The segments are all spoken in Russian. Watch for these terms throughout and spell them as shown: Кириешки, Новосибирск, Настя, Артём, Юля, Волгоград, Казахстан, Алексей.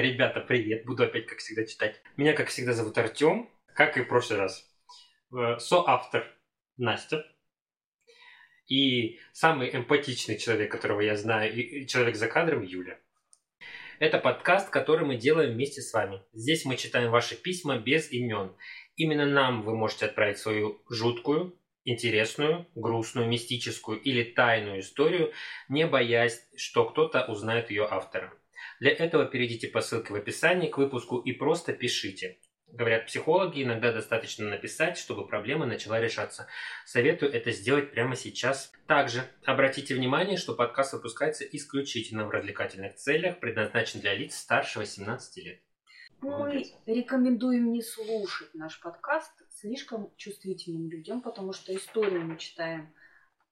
Ребята, привет. Буду опять, как всегда, читать. Меня, как всегда, зовут Артём, как и в прошлый раз. Соавтор Настя. И самый эмпатичный человек, которого я знаю, и человек за кадром, Юля. Это подкаст, который мы делаем вместе с вами. Здесь мы читаем ваши письма без имен. Именно нам вы можете отправить свою жуткую, интересную, грустную, мистическую или тайную историю, не боясь, что кто-то узнает ее автора. Для этого перейдите по ссылке в описании к выпуску и просто пишите. Говорят психологи, иногда достаточно написать, чтобы проблема начала решаться. Советую это сделать прямо сейчас. Также обратите внимание, что подкаст выпускается исключительно в развлекательных целях, предназначен для лиц старше 18 лет. Мы рекомендуем не слушать наш подкаст слишком чувствительным людям, потому что историю мы читаем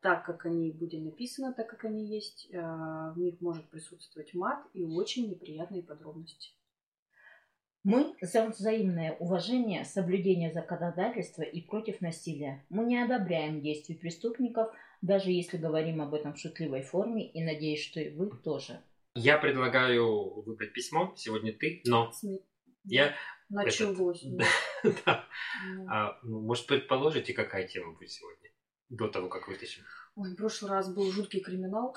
так, как они были написаны, так, как они есть. В них может присутствовать мат и очень неприятные подробности. Мы за взаимное уважение, соблюдение законодательства и против насилия. Мы не одобряем действий преступников, даже если говорим об этом в шутливой форме, и надеюсь, что и вы тоже. Я предлагаю выбрать письмо. Сегодня ты, но... Я... Началось. Может, предположите, какая тема будет сегодня? До того, как вытащим. Ой, в прошлый раз был жуткий криминал.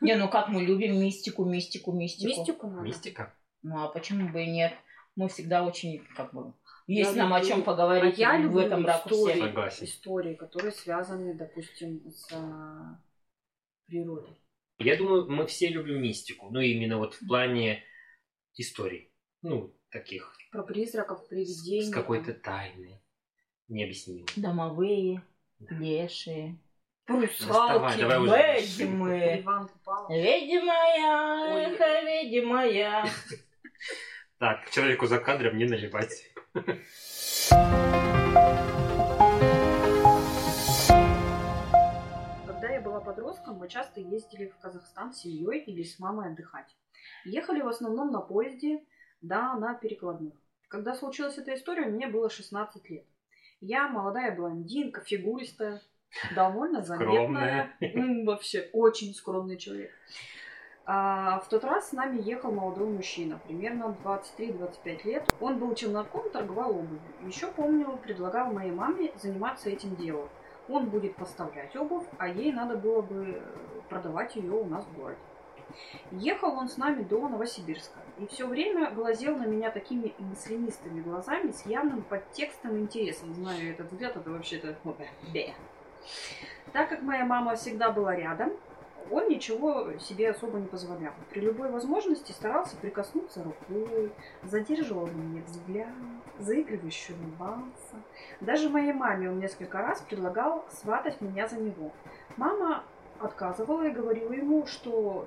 Не, ну как мы любим мистику. Мистику надо. Мистика? Ну а почему бы и нет? Мы всегда очень, как бы, есть нам о чем поговорить в этом ракурсе. Согласен. Истории, которые связаны, допустим, с природой. Я думаю, мы все любим мистику. Ну, именно вот в плане историй. Ну, таких. Про призраков, привидений. С какой-то тайной. Необъяснимой. Домовые, лешие. Русалки, ведьмы. Ведьмая, эхо, ведьмая. Так, человеку за кадром не наливать. Когда я была подростком, мы часто ездили в Казахстан с семьей или с мамой отдыхать. Ехали в основном на поезде, да, на перекладных. Когда случилась эта история, мне было 16 лет. Я молодая блондинка, фигуристая, довольно заметная. Вообще, очень скромный человек. В тот раз с нами ехал молодой мужчина, примерно 23-25 лет. Он был челноком, торговал обувью. Еще помню, предлагал моей маме заниматься этим делом. Он будет поставлять обувь, а ей надо было бы продавать ее у нас в городе. Ехал он с нами до Новосибирска и все время глазел на меня такими маслянистыми глазами с явным подтекстом интересом. Знаю, этот взгляд, это вообще-то... Так как моя мама всегда была рядом, он ничего себе особо не позволял. При любой возможности старался прикоснуться рукой, задерживал на мне взгляд, заигрывающе улыбался. Даже моей маме он несколько раз предлагал сватать меня за него. Мама отказывала и говорила ему, что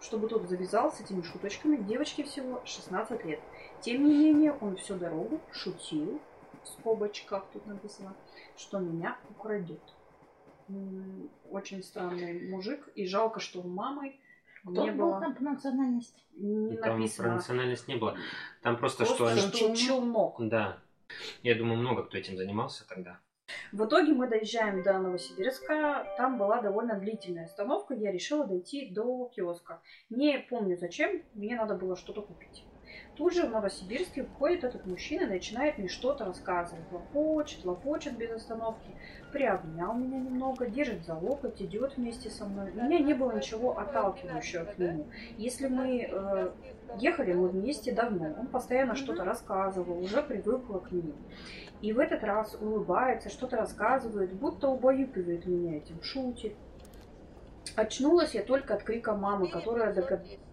чтобы тот завязал с этими шуточками. Девочке всего 16 лет. Тем не менее, он всю дорогу шутил, в скобочках тут написано, что меня украдет. Очень странный мужик, и жалко, что мамой не было. Там по национальности? Не написано. Там про национальность не было. Там просто что челнок. Да. Я думаю, много кто этим занимался тогда. В итоге мы доезжаем до Новосибирска. Там была довольно длительная остановка. Я решила дойти до киоска. Не помню зачем, мне надо было что-то купить. Тут же в Новосибирске входит этот мужчина и начинает мне что-то рассказывать. Лопочет без остановки. Приобнял меня немного, держит за локоть, идет вместе со мной. У меня не было ничего отталкивающего к нему. Если мы ехали, мы вместе давно. Он постоянно что-то рассказывал, уже привыкла к нему. И в этот раз улыбается, что-то рассказывает, будто убаюкивает меня этим, шутит. Очнулась я только от крика мамы, которая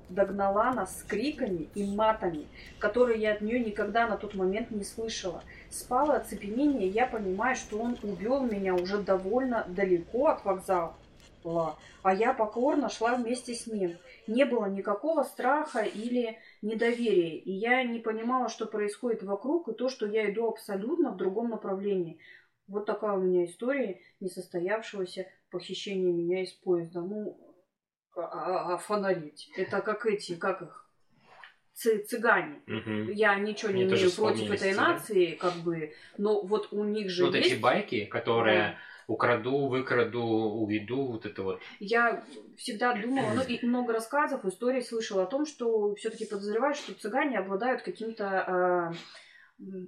догнала нас с криками и матами, которые я от нее никогда на тот момент не слышала. Спало оцепенение, я понимаю, что он увел меня уже довольно далеко от вокзала, а я покорно шла вместе с ним. Не было никакого страха или недоверия, и я не понимала, что происходит вокруг, и то, что я иду абсолютно в другом направлении. Вот такая у меня история несостоявшегося похищения меня из поезда. Ну, офонарить. Это как их? цыгане. Угу. Я ничего не имею против этой нации, как бы, но вот у них же вот есть... эти байки, которые... Украду, выкраду, уведу, вот это вот. Я всегда думала, ну и много рассказов, историй слышала о том, что все-таки подозревают, что цыгане обладают каким-то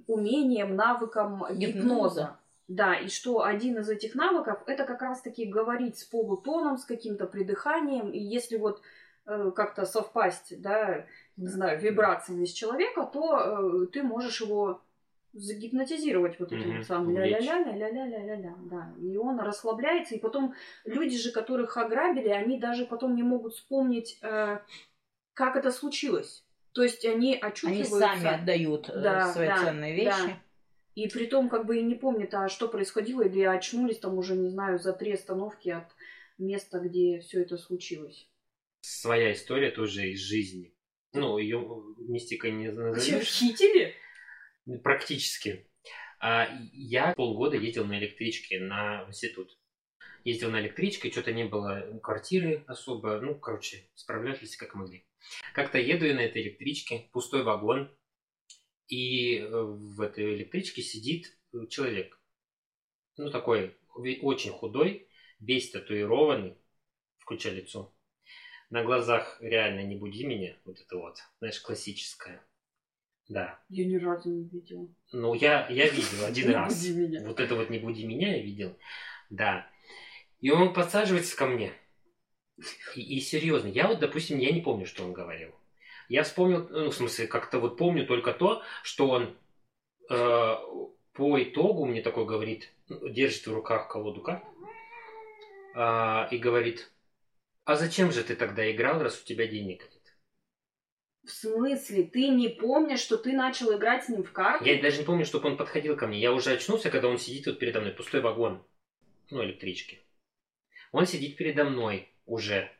умением, навыком гипноза. Да, и что один из этих навыков это как раз-таки говорить с полутоном, с каким-то придыханием, и если вот как-то совпасть, да, не знаю, вибрациями с человека, то ты можешь его... загипнотизировать вот этим самым ля-ля-ля-ля-ля-ля-ля-ля, да. И он расслабляется, и потом люди же, которых ограбили, они даже потом не могут вспомнить, как это случилось. То есть они очухиваются. Они сами отдают свои ценные вещи. Да. И при том как бы и не помнят, а что происходило, или очнулись там уже, не знаю, за 3 остановки от места, где все это случилось. Своя история тоже из жизни. Ну, ее мистикой не назовешь. Хитили? Практически. Я полгода ездил на электричке в институт. Ездил на электричке, что-то не было квартиры особо. Ну, короче, справлялись как могли. Как-то еду я на этой электричке, пустой вагон. И в этой электричке сидит человек. Ну, такой очень худой, весь татуированный, включая лицо. На глазах реально «Не буди меня», вот это вот, знаешь, классическое. Да. Я ни разу не видела. Ну, я видел один раз. Вот это вот «Не буди меня» я видел. Да. И он подсаживается ко мне. И серьезно. Я вот, допустим, я не помню, что он говорил. Я вспомнил, ну, в смысле, как-то вот помню только то, что он по итогу мне такой говорит, держит в руках колоду карт и говорит, а зачем же ты тогда играл, раз у тебя денег нет? В смысле? Ты не помнишь, что ты начал играть с ним в карты? Я даже не помню, чтобы он подходил ко мне. Я уже очнулся, когда он сидит вот передо мной. Пустой вагон. Ну, электрички. Он сидит передо мной уже.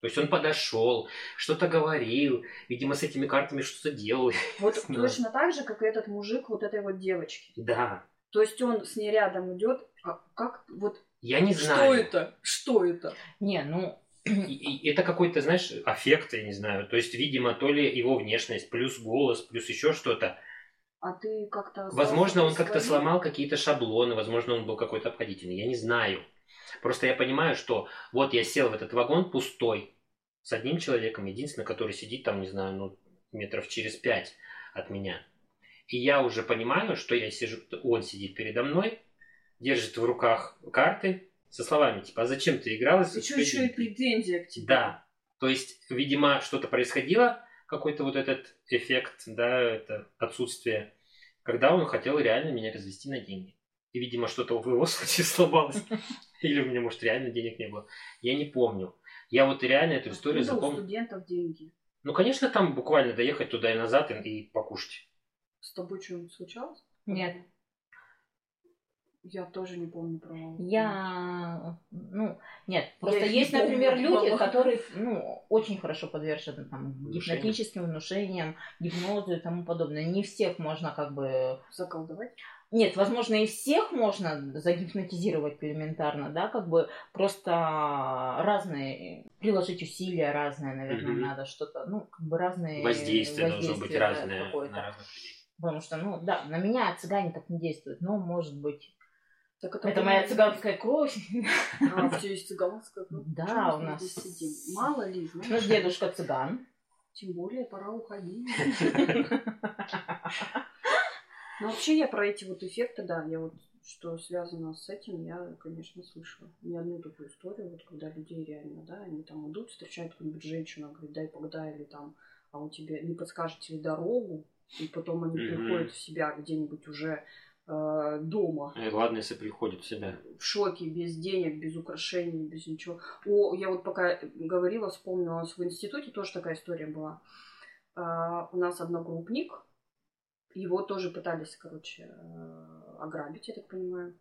То есть он подошел, что-то говорил. Видимо, с этими картами что-то делал. Вот точно так же, как и этот мужик вот этой вот девочки. Да. То есть он с ней рядом идет. А как? Вот. Я не знаю. Что это? Не, ну... И это какой-то, знаешь, аффект, я не знаю. То есть, видимо, то ли его внешность, плюс голос, плюс еще что-то. А ты как-то... Возможно, он как-то сломал какие-то шаблоны, возможно, он был какой-то обходительный. Я не знаю. Просто я понимаю, что вот я сел в этот вагон пустой, с одним человеком, единственным, который сидит там, не знаю, ну, метров через 5 от меня. И я уже понимаю, что я сижу... Он сидит передо мной, держит в руках карты, со словами, типа, а зачем ты игралась? Еще и претензия к тебе. Да. То есть, видимо, что-то происходило, какой-то вот этот эффект, да, это отсутствие, когда он хотел реально меня развести на деньги. И, видимо, что-то в его случае сломалось. Или у меня, может, реально денег не было. Я не помню. Я вот реально эту историю запомнил. У студентов деньги? Ну, конечно, там буквально доехать туда и назад и покушать. С тобой что-нибудь случалось? Нет. Я тоже не помню про волну. Просто есть, например, люди, которые, очень хорошо подвержены там гипнотическим внушениям, гипнозу и тому подобное. Не всех можно как бы... Заколдовать? Нет, возможно, и всех можно загипнотизировать элементарно, да, как бы просто разные, приложить усилия разные, наверное, надо что-то, как бы разные... Воздействие должно быть разное на разных людей. Потому что, на меня цыгане так не действуют, но, может быть... Это моя цыганская кровь. А, у тебя есть цыганская кровь? Да, у нас. Мало ли, знаешь. Наш дедушка цыган. Тем более, пора уходить. Ну, вообще, я про эти вот эффекты, да, я вот, что связано с этим, я, конечно, слышала. Не одну такую историю, вот, когда людей реально, да, они там идут, встречают какую-нибудь женщину, говорят, дай погадай, или там, а у тебя не подскажете ли дорогу, и потом они приходят в себя где-нибудь уже... дома. Ладно, если приходит в себя. В шоке, без денег, без украшений, без ничего. Я вот пока говорила, вспомнила, у нас в институте тоже такая история была. У нас одногруппник, его тоже пытались, короче, ограбить, я так понимаю.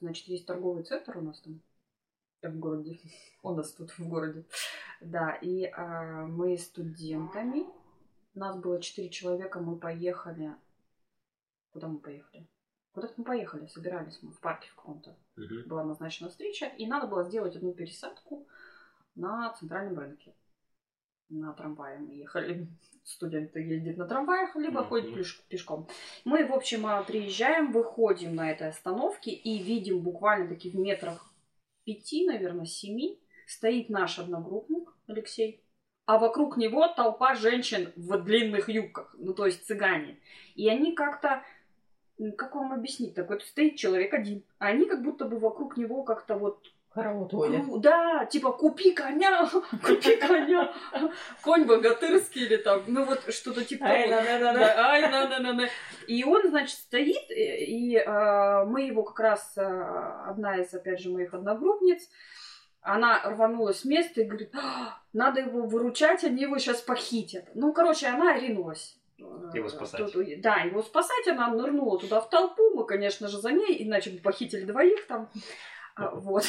Значит, есть торговый центр у нас там в городе. У нас тут в городе. Да, и мы студентами, нас было 4 человека, мы поехали. Куда мы поехали? Куда-то мы поехали, собирались мы в парке в каком-то. Была назначена встреча, и надо было сделать одну пересадку на центральном рынке. на трамвае мы ехали. Студенты ездят на трамваях, либо ходят пешком. Мы, в общем, приезжаем, выходим на этой остановке и видим буквально таки в метрах 5, наверное, 7 стоит наш одногруппник Алексей, а вокруг него толпа женщин в длинных юбках, ну то есть цыгане. И они как-то, как вам объяснить, такой стоит человек один, а они как будто бы вокруг него как-то вот... Да, типа купи коня, конь богатырский или там, ну вот что-то типа того. И он, значит, стоит, и мы его как раз, одна из, опять же, моих одногруппниц, она рванулась с места и говорит, надо его выручать, они его сейчас похитят. Ну, короче, она ринулась. Его спасать. Да, его спасать, она нырнула туда в толпу, мы, конечно же, за ней, иначе бы похитили двоих там. Вот.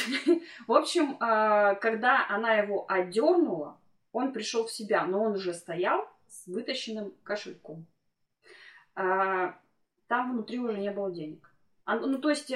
В общем, когда она его отдернула, он пришел в себя, но он уже стоял с вытащенным кошельком. Там внутри уже не было денег. Ну, то есть,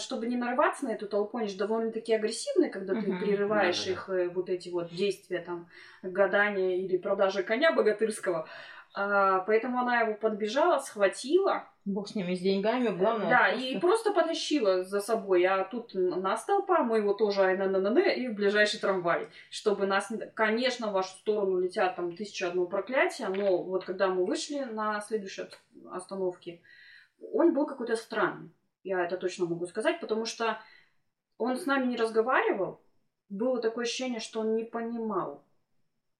чтобы не нарваться на эту толпу, они же довольно-таки агрессивные, когда ты прерываешь их вот эти вот действия, там, гадания или продажи коня богатырского. Поэтому она его подбежала, схватила. Бог с ними, с деньгами, главное. Да, просто... и просто потащила за собой. А тут нас толпа, мы его тоже и в ближайший трамвай. Чтобы нас... Конечно, в вашу сторону летят там 1001 проклятие, но вот когда мы вышли на следующей остановке, он был какой-то странный. Я это точно могу сказать, потому что он с нами не разговаривал. Было такое ощущение, что он не понимал,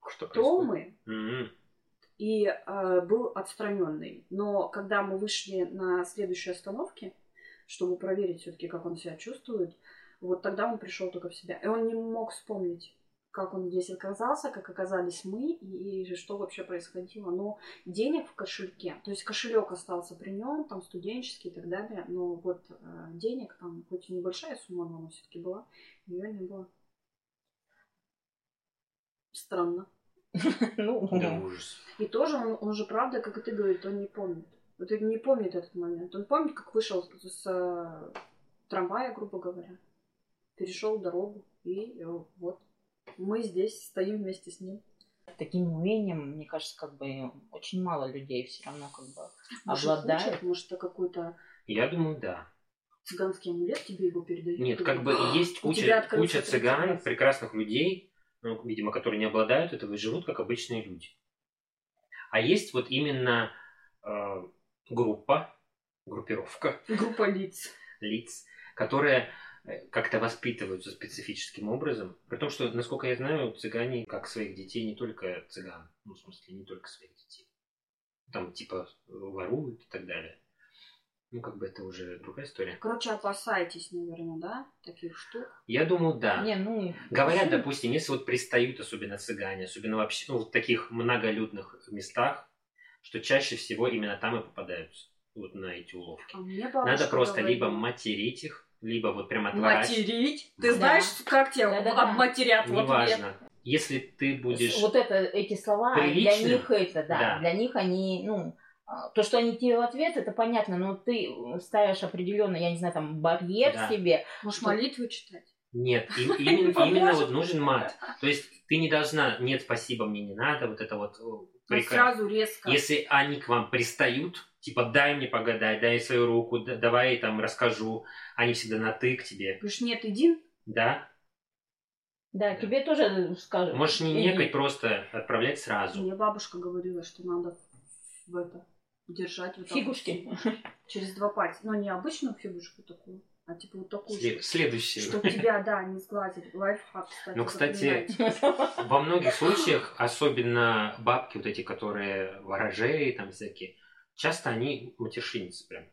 кто мы. И был отстраненный. Но когда мы вышли на следующей остановке, чтобы проверить все-таки, как он себя чувствует, вот тогда он пришел только в себя. И он не мог вспомнить, как он здесь оказался, как оказались мы и что вообще происходило. Но денег в кошельке, то есть кошелек остался при нем, там студенческий и так далее, но вот денег, там хоть и небольшая сумма, но она все-таки была, ее не было. Странно. Ну, да, ужас. И тоже он же, правда, как и ты говоришь, он не помнит. Вот он не помнит этот момент. Он помнит, как вышел с трамвая, грубо говоря, перешел дорогу, и вот мы здесь стоим вместе с ним. Таким умением, мне кажется, как бы очень мало людей все равно как бы обладают. Может, это какой-то... Я думаю, да. Цыганский амулет тебе его передают? Нет, как бы есть куча цыган, прекрасных людей, ну, видимо, которые не обладают этого и живут как обычные люди. А есть вот именно группировка. Группа лиц, которые как-то воспитываются специфическим образом. При том, что, насколько я знаю, цыгане, как своих детей, не только цыган. Ну, в смысле, не только своих детей. Там, типа, воруют и так далее. Ну, как бы это уже другая история. Короче, опасайтесь, наверное, да? Таких штук. Я думаю, да. Не, ну... Говорят, допустим, если вот пристают, особенно цыгане, особенно вообще, ну, в таких многолюдных местах, что чаще всего именно там и попадаются. Вот на эти уловки. Надо просто либо материть их, либо вот прям отворачивать. Материть? Ты знаешь, как тебя обматерят? Неважно. Если ты будешь... Вот это, эти слова, приличным, для них это, да. Для них они, ну... То, что они тебе в ответ, это понятно, но ты ставишь определенный, я не знаю, там, барьер себе. Можешь молитву читать? Нет, именно вот нужен мат. То есть ты не должна, нет, спасибо, мне не надо, вот это вот. Сразу резко. Если они к вам пристают, типа, дай мне погадай, дай свою руку, давай там расскажу, они всегда на ты к тебе. Говоришь, нет, иди. Да. Да, тебе тоже скажут. Можешь не некать, просто отправлять сразу. Мне бабушка говорила, что надо в это... держать вот фигушки через два пальца. Но не обычную фигушку такую, а типа вот такую. Следующую. Чтобы тебя, да, не сгладить. Лайфхак, кстати. Ну, кстати, во многих случаях, особенно бабки вот эти, которые ворожеи там всякие, часто они матершинцы прям.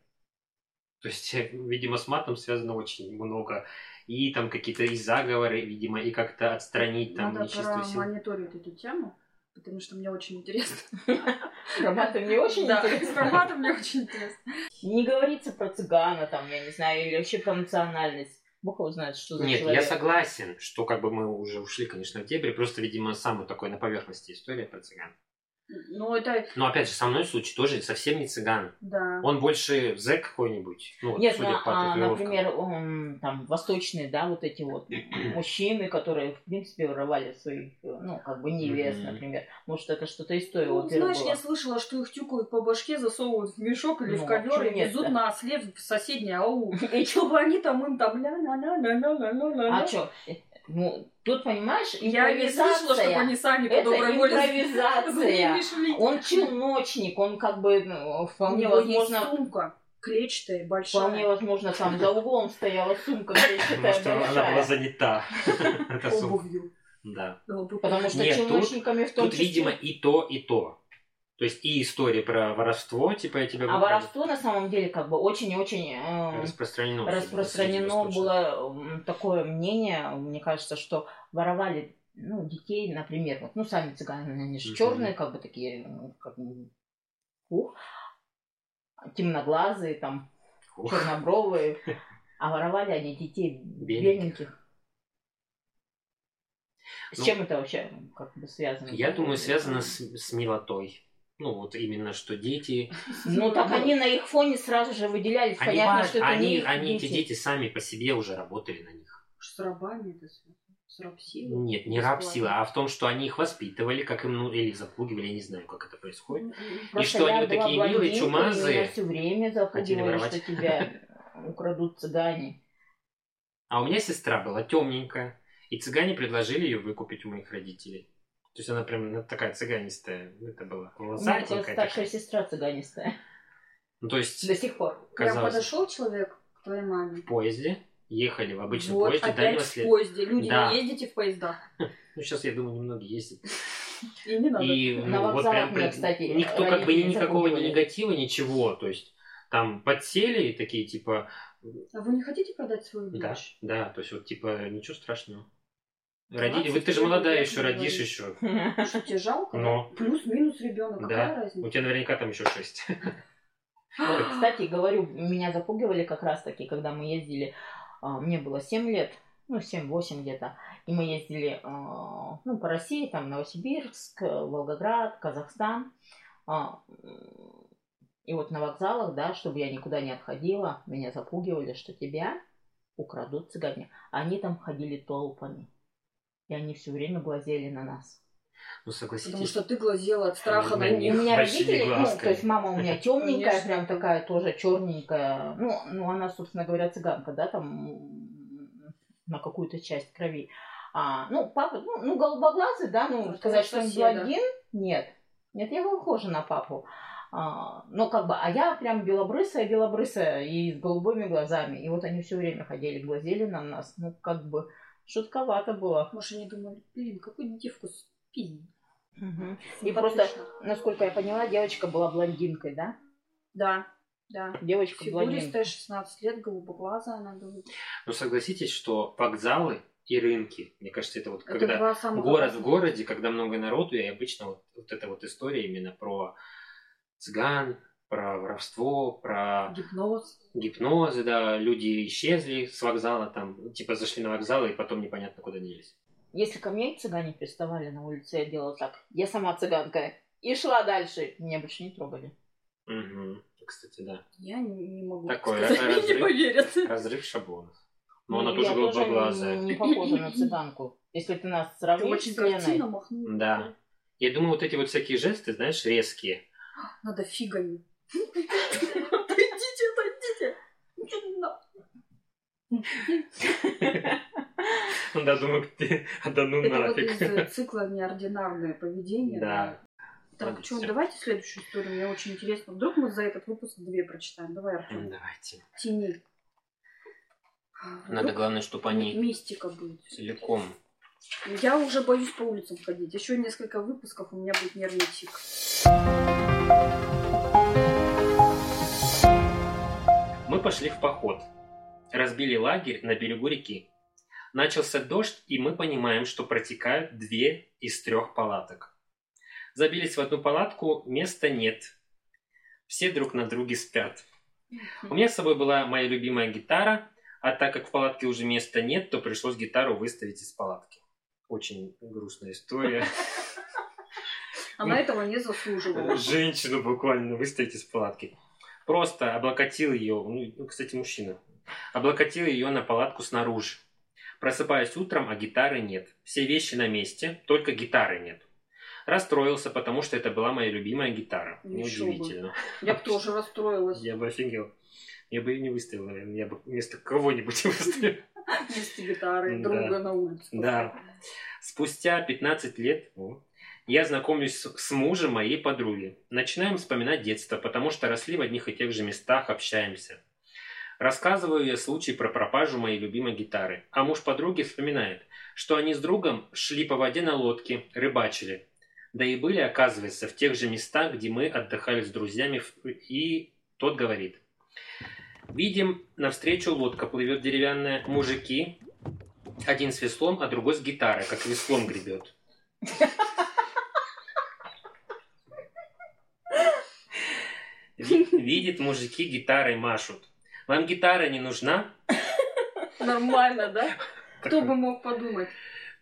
То есть, видимо, с матом связано очень много. И там какие-то и заговоры, видимо, и как-то отстранить там нечистую силу. Надо промониторить эту тему. Потому что мне очень интересно. Роман-то мне очень интересно. Роман-то мне очень интересно. Не говорится про цыгана, там, я не знаю, или вообще про национальность. Бог его знает, что за человек. Нет, я согласен, что как бы мы уже ушли, конечно, в дебри. Просто, видимо, самая такой на поверхности история про цыган. Ну, это... Но опять же, со мной случай тоже совсем не цыган. Да. Он больше зэк какой-нибудь. Ну, нет, судя по например, там, восточные, да, вот эти вот мужчины, которые, в принципе, воровали своих, ну, как бы невест, например. Может, это что-то из той оперы было. Ну, знаешь, я слышала, что их тюкают по башке, засовывают в мешок или в ковер и везут на осле в соседний аул. И чего они там, им там, ля-ля-ля-ля-ля-ля-ля. А что? Ну, тут, понимаешь, импровизация. Я не слышала, чтобы они сами по доброй воле. Это импровизация. Он челночник, он как бы ну, вполне возможно... Есть сумка клетчатая, большая. Вполне возможно, там за углом стояла сумка клетчатая, большая. Может, она была занята. Обувью. Да. Потому что челночниками в том числе... Тут, видимо, и то, и то. То есть и история про воровство, типа я тебя... А воровство на самом деле как бы очень-очень распространено было такое мнение, мне кажется, что воровали ну, детей, например, вот, ну сами цыгане, они же черные, как бы такие, ну, как бы, темноглазые, там, чернобровые, а воровали они детей беленьких. С чем это вообще как бы связано? Я думаю, связано с милотой. Ну, вот именно, что дети... Ну, так они на их фоне сразу же выделялись. Понятно, что это не их дети. Эти дети сами по себе уже работали на них. С рабами это связано? С рабсилой? Нет, не рабсилой, а в том, что они их воспитывали, как им, ну, или запугивали, я не знаю, как это происходит. И что они вот такие милые, чумазые. Все время запугивали, что тебя украдут цыгане. А у меня сестра была темненькая, и цыгане предложили ее выкупить у моих родителей. То есть она прям такая цыганистая, это была. Лазатенькая такая. Старшая сестра цыганистая. Ну, то есть... До сих пор. Прям подошел человек к твоей маме? В поезде. Ехали в обычном вот, поезде. Вот опять в поезде. Люди не ездите в поездах. Ну, сейчас, я думаю, немногие ездят. И не надо. И на вокзалах мне, кстати, никто как бы никакого негатива, ничего. То есть там подсели и такие, типа... А вы не хотите продать свою дочь? Да, то есть вот, типа, ничего страшного. Родители, ты же молодая еще, родишь еще. Что тебе жалко? Но. Плюс-минус ребенок, какая разница? У тебя наверняка там еще 6. Кстати, говорю, меня запугивали как раз таки, когда мы ездили, мне было 7 лет, ну 7-8 где-то, и мы ездили ну, по России, там Новосибирск, Волгоград, Казахстан. И вот на вокзалах, да, чтобы я никуда не отходила, меня запугивали, что тебя украдут цыгане. Они там ходили толпами. И они все время глазели на нас. Ну, согласитесь. Потому что ты глазела от страха на них. У меня родители, ну, то есть мама у меня темненькая, прям такая тоже черненькая. Ну, она, собственно говоря, цыганка, да, там на какую-то часть крови. А, ну, папа, ну, голубоглазый, да, ну, сказать, что он блондин, нет. Нет, я похожа на папу. Ну, как бы, а я прям белобрысая и с голубыми глазами. И вот они все время ходили, глазели на нас, ну, как бы... Шутковато было. Может, они думали, блин, какую девку спинь. Угу. И просто, насколько я поняла, девочка была блондинкой, да? Да. Девочка блондинка. Фигуристая, 16 лет, голубоглазая она была. Ну, согласитесь, что вокзалы и рынки, мне кажется, это вот это когда город в городе, когда много народу, и обычно вот эта вот история именно про цыган, про воровство, про гипнозы, да, люди исчезли с вокзала, там, типа зашли на вокзал и потом непонятно куда делись. Если ко мне цыгане приставали на улице, я делала так, я сама цыганка, и шла дальше, меня больше не трогали. Угу, кстати, да. Я не могу сказать, не поверят. Разрыв шаблонов. Но она тоже голубоглазая. Не похожа на цыганку, если ты нас сравнишь с Леной. Да, я думаю, вот эти вот всякие жесты, знаешь, резкие. Надо фигами. Отойдите. Да, думаю, да ну нафиг. Это вот из цикла неординарное поведение. Да. Так, что, давайте следующую историю, мне очень интересно. Вдруг мы за этот выпуск 2 прочитаем. Давай, Артём. Давайте. Тени. Надо, главное, чтобы они... Мистика будет. Целиком. Я уже боюсь по улицам ходить. Еще несколько выпусков, у меня будет нервный тик. Мы пошли в поход. Разбили лагерь на берегу реки. Начался дождь, и мы понимаем, что протекают 2 из 3 палаток. Забились в одну палатку, места нет. Все друг на друге спят. У меня с собой была моя любимая гитара, а так как в палатке уже места нет, то пришлось гитару выставить из палатки. Очень грустная история. Она этого не заслуживала. Женщину буквально выставить из палатки. Просто облокотил ее, ну, кстати, мужчина, облокотил ее на палатку снаружи. Просыпаюсь утром, а гитары нет. Все вещи на месте, только гитары нет. Расстроился, потому что это была моя любимая гитара. Неудивительно. Я бы тоже расстроилась. Я бы офигел. Я бы ее не выставил, наверное. Я бы вместо кого-нибудь выставил. Вместо гитары, друга на улице. Да. Спустя 15 лет я знакомлюсь с мужем моей подруги. Начинаем вспоминать детство, потому что росли в одних и тех же местах, общаемся. Рассказываю я случай про пропажу моей любимой гитары. А муж подруги вспоминает, что они с другом шли по воде на лодке, рыбачили. Да и были, оказывается, в тех же местах, где мы отдыхали с друзьями. И тот говорит: видим, навстречу лодка плывет деревянная. Мужики, один с веслом, а другой с гитарой, как веслом гребет. Видит, мужики гитарой машут. Вам гитара не нужна? Нормально, да? Кто бы мог подумать?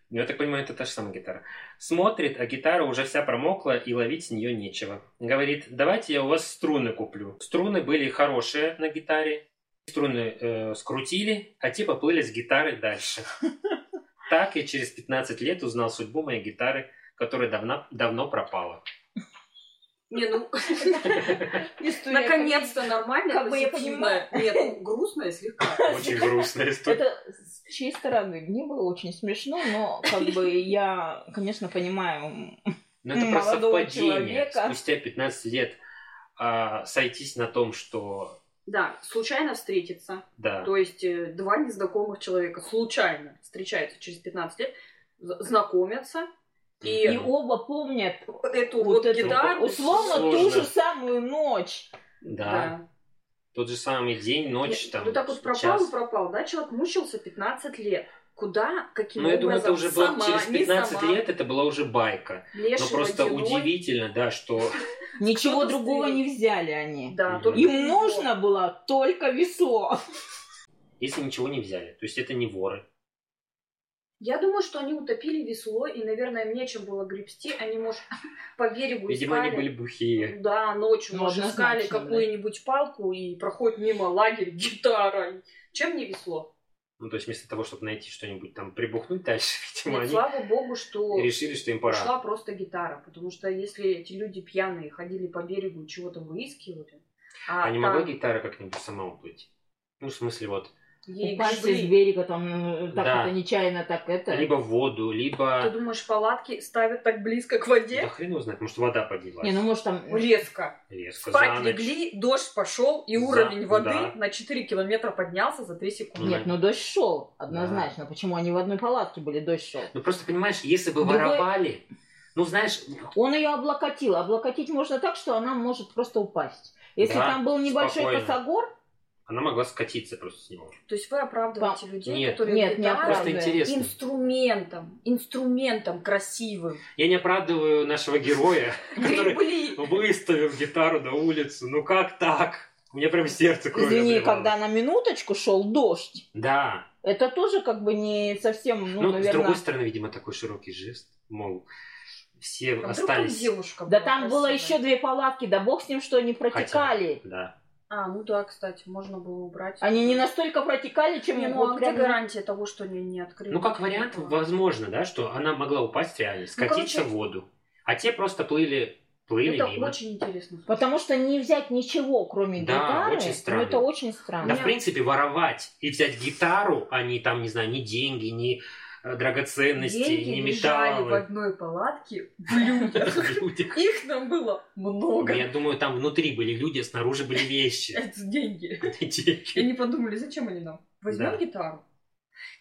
Я так понимаю, это та же самая гитара. Смотрит, а гитара уже вся промокла, и ловить с нее нечего. Говорит: давайте я у вас струны куплю. Струны были хорошие на гитаре. Струны скрутили, а те поплыли с гитарой дальше. Так я через 15 лет узнал судьбу моей гитары, которая давно пропала. Не, ну, наконец-то нормально. Как бы я понимаю. Нет, грустная слегка. Очень грустная история. Это с чьей стороны не было очень смешно, но как бы я, конечно, понимаю. Но это просто совпадение. Спустя 15 лет сойтись на том, что... Да, случайно встретиться. Да. То есть два незнакомых человека случайно встречаются через 15 лет, знакомятся. И оба помнят эту вот гитару, условно, ту же самую ночь. Да. Тот же самый день, ночь. Там, ну так вот пропал и пропал, да? Человек мучился 15 лет. Куда, каким образом? Ну, я думаю, это уже было через 15 лет, это была уже байка. Но просто удивительно, да, что... Ничего другого не взяли они. Им нужно было только весло. Если ничего не взяли, то есть это не воры. Я думаю, что они утопили весло, и, наверное, им нечем было гребсти. Они, может, по берегу искали. Видимо, они были бухие. Да, ночью, может, искали какую-нибудь палку, и проходит мимо лагерь гитара. Чем не весло? Ну, то есть, вместо того, чтобы найти что-нибудь там, прибухнуть дальше, видимо, нет, они... Слава богу, что решили, что им пора. Ушла просто гитара, потому что если эти люди пьяные ходили по берегу и чего-то выискивали... А не могла гитара как-нибудь сама уплыть? Ну, в смысле, вот... Упасть с берега, там, так да. Это нечаянно, так это. Либо в воду, либо... Ты думаешь, палатки ставят так близко к воде? Да хрен его знает, может, вода поднялась. Не, ну, может, там... Резко. Спать легли, дождь пошел, и уровень воды на 4 километра поднялся за 3 секунды. Нет, ну, дождь шел, однозначно. Да. Почему они в одной палатке были, дождь шел? Ну, просто, понимаешь, если бы воровали... Ну, знаешь... Он ее облокотил. Облокотить можно так, что она может просто упасть. Если там был небольшой косогор... Она могла скатиться просто с него. То есть вы оправдываете людей, которые гитарят инструментом красивым. Я не оправдываю нашего героя, который выставил гитару на улицу. Ну как так? У меня прям сердце кровью. Извини, когда на минуточку шел дождь. Да. Это тоже как бы не совсем, ну, наверное... с другой стороны, видимо, такой широкий жест, мол... Все остались. Да там было еще 2 палатки, да бог с ним, что они протекали. Да. А, ну да, кстати, можно было убрать. Они не настолько протекали, чем не могли. Ну, а где гарантия того, что они не открыли? Ну, как вариант, возможно, да, что она могла упасть реально, скатиться в воду. А те просто плыли это мимо. Это очень интересно. Потому что не взять ничего, кроме гитары, очень странно. Ну, это очень странно. Да, в принципе, воровать и взять гитару, а не там, не знаю, ни деньги, ни драгоценности, ни металлы. Деньги лежали в одной палатке в людях. Их там было много. Я думаю, там внутри были люди, а снаружи были вещи. Это деньги. И они подумали, зачем они нам? Возьмем гитару.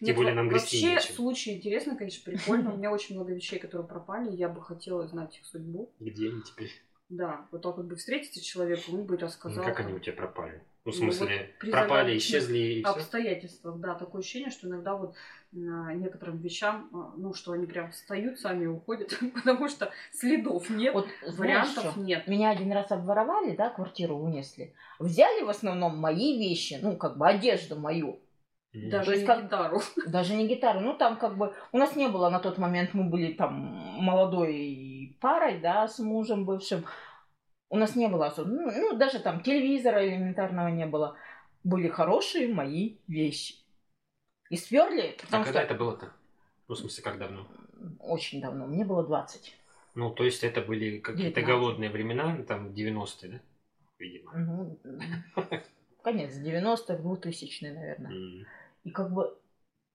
Тем более нам грести нечем. Вообще, случай интересный, конечно, прикольно. У меня очень много вещей, которые пропали. Я бы хотела знать их судьбу. Где они теперь? Да, вот так вот бы встретиться с человеком, он бы рассказал. Как они у тебя пропали? Ну, в смысле, вот пропали, исчезли и все? Обстоятельства, да. Такое ощущение, что иногда вот некоторым вещам, ну, что они прям встают, сами уходят, потому что следов нет, вот, вариантов нет. Меня один раз обворовали, да, квартиру унесли. Взяли в основном мои вещи, ну, как бы одежду мою. Даже не гитару. Даже не гитару. Ну, там как бы... У нас не было на тот момент, мы были там молодой парой, да, с мужем бывшим, у нас не было особо, ну, даже там телевизора элементарного не было. Были хорошие мои вещи. И сверли. А когда это было-то? Ну, в смысле, как давно? Очень давно. Мне было 20. Ну, то есть это были какие-то голодные времена, там, 90-е, да? Видимо. Ну, конец 90-х, 2000-е, наверное. И как бы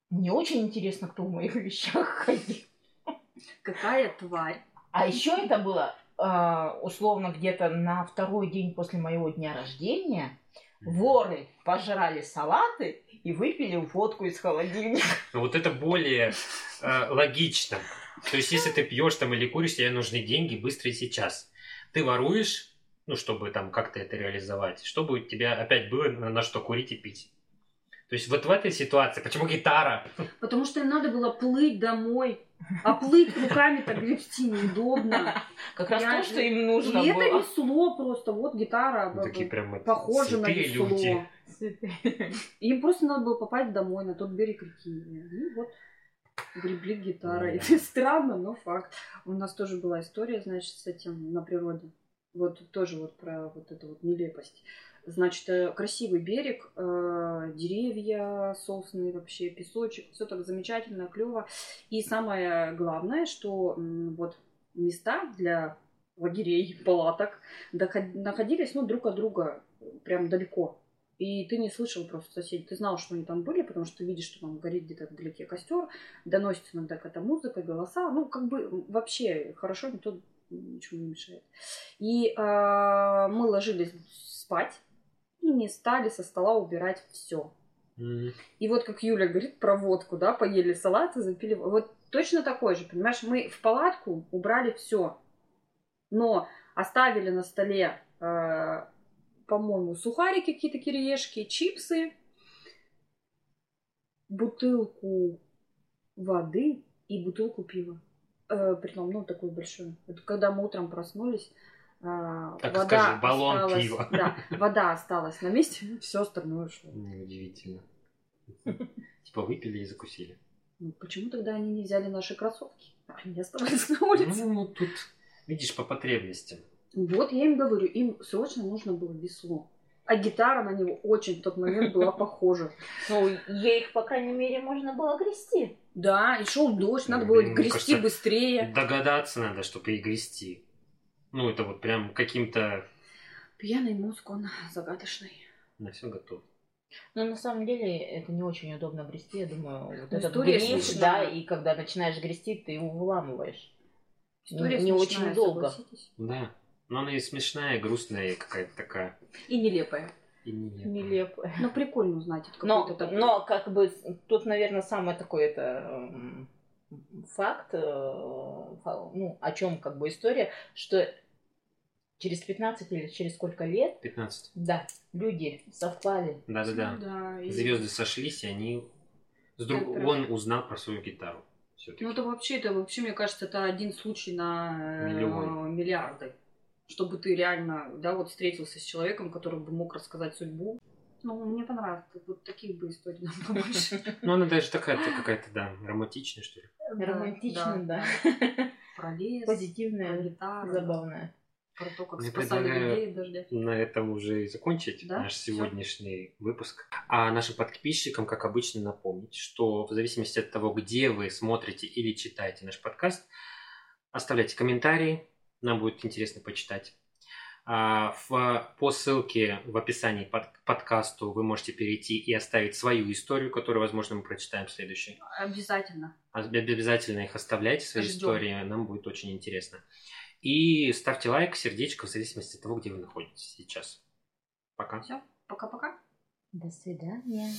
мне очень интересно, кто в моих вещах ходил. Какая тварь. А еще это было условно где-то на второй день после моего дня рождения. Воры пожрали салаты и выпили водку из холодильника. Ну, вот это более логично. То есть, если ты пьешь там или куришь, тебе нужны деньги быстро и сейчас. Ты воруешь, ну, чтобы там как-то это реализовать, чтобы у тебя опять было на что курить и пить. То есть, вот в этой ситуации. Почему гитара? Потому что им надо было плыть домой. А плыть руками так гребсти неудобно. Как раз то, что им нужно было. И это весло просто. Вот гитара похожа на весло. Им просто надо было попасть домой на тот берег реки. И вот гребли гитарой. Это странно, но факт. У нас тоже была история, значит, с этим на природе. Вот тоже вот про вот эту вот нелепость. Значит, красивый берег, деревья, сосны вообще, песочек, все так замечательно, клево. И самое главное, что вот места для лагерей, палаток находились, ну, друг от друга прям далеко. И ты не слышал просто соседей, ты знал, что они там были, потому что ты видишь, что там горит где-то вдалеке костер, доносится иногда какая-то музыка, голоса, ну, как бы вообще хорошо, никто ничего не мешает. И мы ложились спать. И не стали со стола убирать все. И вот как Юля говорит про водку, да, поели салат и запили. Вот точно такой же, понимаешь, мы в палатку убрали все, но оставили на столе, по-моему, сухарики, какие-то кириешки, чипсы, бутылку воды и бутылку пива. Притом, ну, такую большую. Это когда мы утром проснулись, так вода, скажи, баллон осталась, пива. Да, вода осталась на месте, все остальное ушло. Неудивительно. Типа выпили и закусили. Ну, почему тогда они не взяли наши кроссовки? Они оставались на улице. Ну, тут, видишь, по потребностям. Вот я им говорю, им срочно нужно было весло. А гитара на него очень в тот момент была похожа. Ну, ей их, по крайней мере, можно было грести. Да, и шел дождь, надо было грести быстрее. Догадаться надо, чтобы и грести. Ну, это вот прям каким-то... Пьяный мозг, он загадочный. На все готов. Но на самом деле это не очень удобно грести, я думаю. Вот этот гребешь, да, и когда начинаешь грести, ты его выламываешь. История не смешная, очень долго. Да, но она и смешная, и грустная, и какая-то такая... И нелепая. И нелепая. Но прикольно узнать. Но, такой... но как бы тут, наверное, самое такое это... факт, ну, о чем как бы история, что через 15 или через сколько лет... 15. Да, люди совпали. Да-да-да. И... Звезды сошлись, и они... Он узнал про свою гитару. Всё-таки. Ну, это вообще, мне кажется, это один случай на миллиарды. Чтобы ты реально, да, вот встретился с человеком, который бы мог рассказать судьбу. Ну, мне понравилось. Вот таких бы историй нам побольше. Ну, она даже такая какая-то, да, романтичная, что ли. Романтичная, да. Про лес. Позитивная, гитара. Забавная. Про то, как спасали людей от дождя. На этом уже и закончить наш сегодняшний выпуск. А нашим подписчикам, как обычно, напомнить, что в зависимости от того, где вы смотрите или читаете наш подкаст, оставляйте комментарии. Нам будет интересно почитать. По ссылке в описании к подкасту вы можете перейти и оставить свою историю, которую, возможно, мы прочитаем в следующей. Обязательно. Обязательно их оставляйте, свои истории, нам будет очень интересно. И ставьте лайк, сердечко, в зависимости от того, где вы находитесь сейчас. Пока. Все, пока-пока. До свидания.